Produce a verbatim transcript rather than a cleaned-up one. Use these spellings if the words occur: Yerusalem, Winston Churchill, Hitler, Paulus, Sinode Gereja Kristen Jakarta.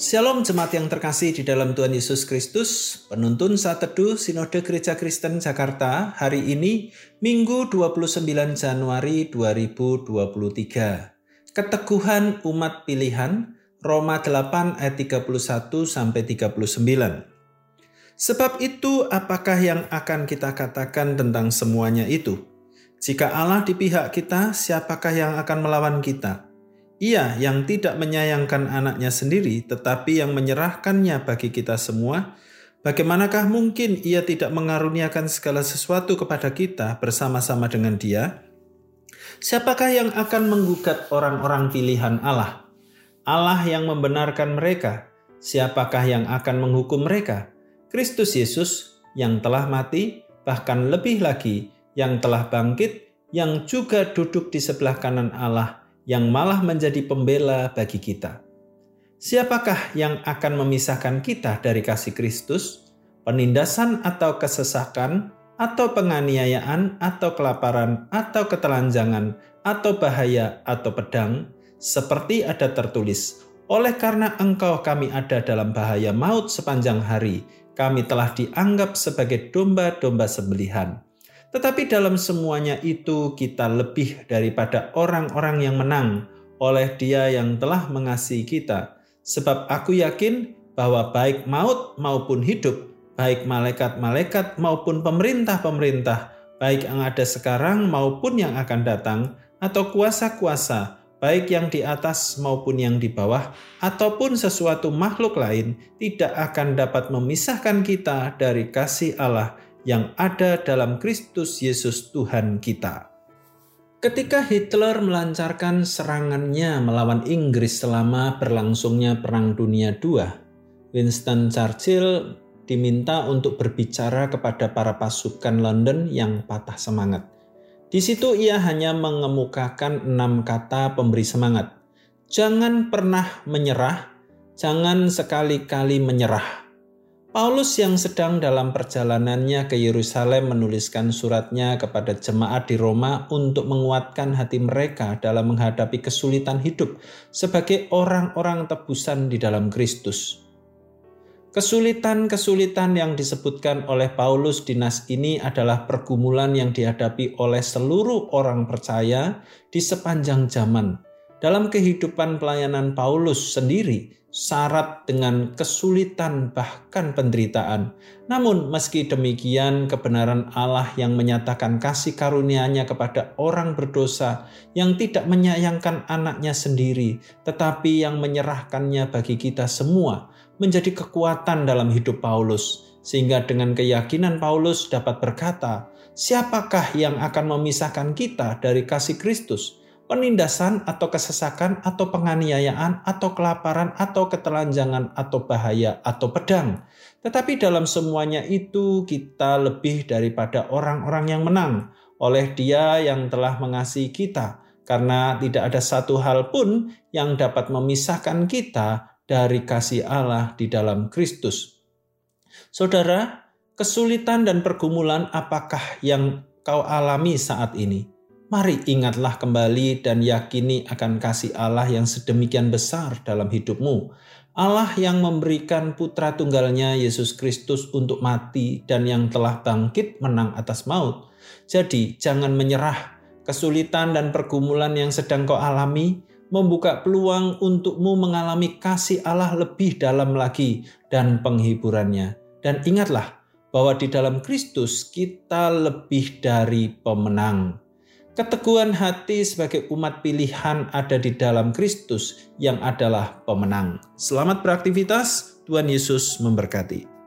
Shalom jemaat yang terkasih di dalam Tuhan Yesus Kristus, penuntun saat teduh Sinode Gereja Kristen Jakarta hari ini Minggu dua puluh sembilan Januari dua ribu dua puluh tiga. Keteguhan umat pilihan, Roma delapan ayat tiga puluh satu sampai tiga puluh sembilan. Sebab itu, apakah yang akan kita katakan tentang semuanya itu? Jika Allah di pihak kita, siapakah yang akan melawan kita? Ia yang tidak menyayangkan anaknya sendiri, tetapi yang menyerahkannya bagi kita semua, bagaimanakah mungkin ia tidak mengaruniakan segala sesuatu kepada kita bersama-sama dengan dia? Siapakah yang akan menggugat orang-orang pilihan Allah? Allah yang membenarkan mereka, siapakah yang akan menghukum mereka? Kristus Yesus yang telah mati, bahkan lebih lagi yang telah bangkit, yang juga duduk di sebelah kanan Allah, yang malah menjadi pembela bagi kita. Siapakah yang akan memisahkan kita dari kasih Kristus? Penindasan atau kesesakan, atau penganiayaan, atau kelaparan, atau ketelanjangan, atau bahaya, atau pedang, seperti ada tertulis, oleh karena engkau kami ada dalam bahaya maut sepanjang hari, kami telah dianggap sebagai domba-domba sembelihan. Tetapi dalam semuanya itu kita lebih daripada orang-orang yang menang oleh Dia yang telah mengasihi kita. Sebab aku yakin bahwa baik maut maupun hidup, baik malaikat-malaikat maupun pemerintah-pemerintah, baik yang ada sekarang maupun yang akan datang, atau kuasa-kuasa, baik yang di atas maupun yang di bawah, ataupun sesuatu makhluk lain, tidak akan dapat memisahkan kita dari kasih Allah yang ada dalam Kristus Yesus Tuhan kita. Ketika Hitler melancarkan serangannya melawan Inggris selama berlangsungnya Perang Dunia Kedua, Winston Churchill diminta untuk berbicara kepada para pasukan London yang patah semangat. Di situ ia hanya mengemukakan enam kata pemberi semangat. Jangan pernah menyerah, jangan sekali-kali menyerah. Paulus yang sedang dalam perjalanannya ke Yerusalem menuliskan suratnya kepada jemaat di Roma untuk menguatkan hati mereka dalam menghadapi kesulitan hidup sebagai orang-orang tebusan di dalam Kristus. Kesulitan-kesulitan yang disebutkan oleh Paulus di nas ini adalah pergumulan yang dihadapi oleh seluruh orang percaya di sepanjang zaman. Dalam kehidupan pelayanan Paulus sendiri, syarat dengan kesulitan bahkan penderitaan. Namun meski demikian, kebenaran Allah yang menyatakan kasih karunia-Nya kepada orang berdosa yang tidak menyayangkan anaknya sendiri, tetapi yang menyerahkannya bagi kita semua, menjadi kekuatan dalam hidup Paulus, sehingga dengan keyakinan Paulus dapat berkata, siapakah yang akan memisahkan kita dari kasih Kristus? Penindasan atau kesesakan atau penganiayaan atau kelaparan atau ketelanjangan atau bahaya atau pedang. Tetapi dalam semuanya itu kita lebih daripada orang-orang yang menang oleh Dia yang telah mengasihi kita, karena tidak ada satu hal pun yang dapat memisahkan kita dari kasih Allah di dalam Kristus. Saudara, kesulitan dan pergumulan apakah yang kau alami saat ini? Mari ingatlah kembali dan yakini akan kasih Allah yang sedemikian besar dalam hidupmu. Allah yang memberikan putra tunggalnya Yesus Kristus untuk mati dan yang telah bangkit menang atas maut. Jadi jangan menyerah. Kesulitan dan pergumulan yang sedang kau alami membuka peluang untukmu mengalami kasih Allah lebih dalam lagi dan penghiburannya. Dan ingatlah bahwa di dalam Kristus kita lebih dari pemenang. Keteguhan hati sebagai umat pilihan ada di dalam Kristus yang adalah pemenang. Selamat beraktivitas, Tuhan Yesus memberkati.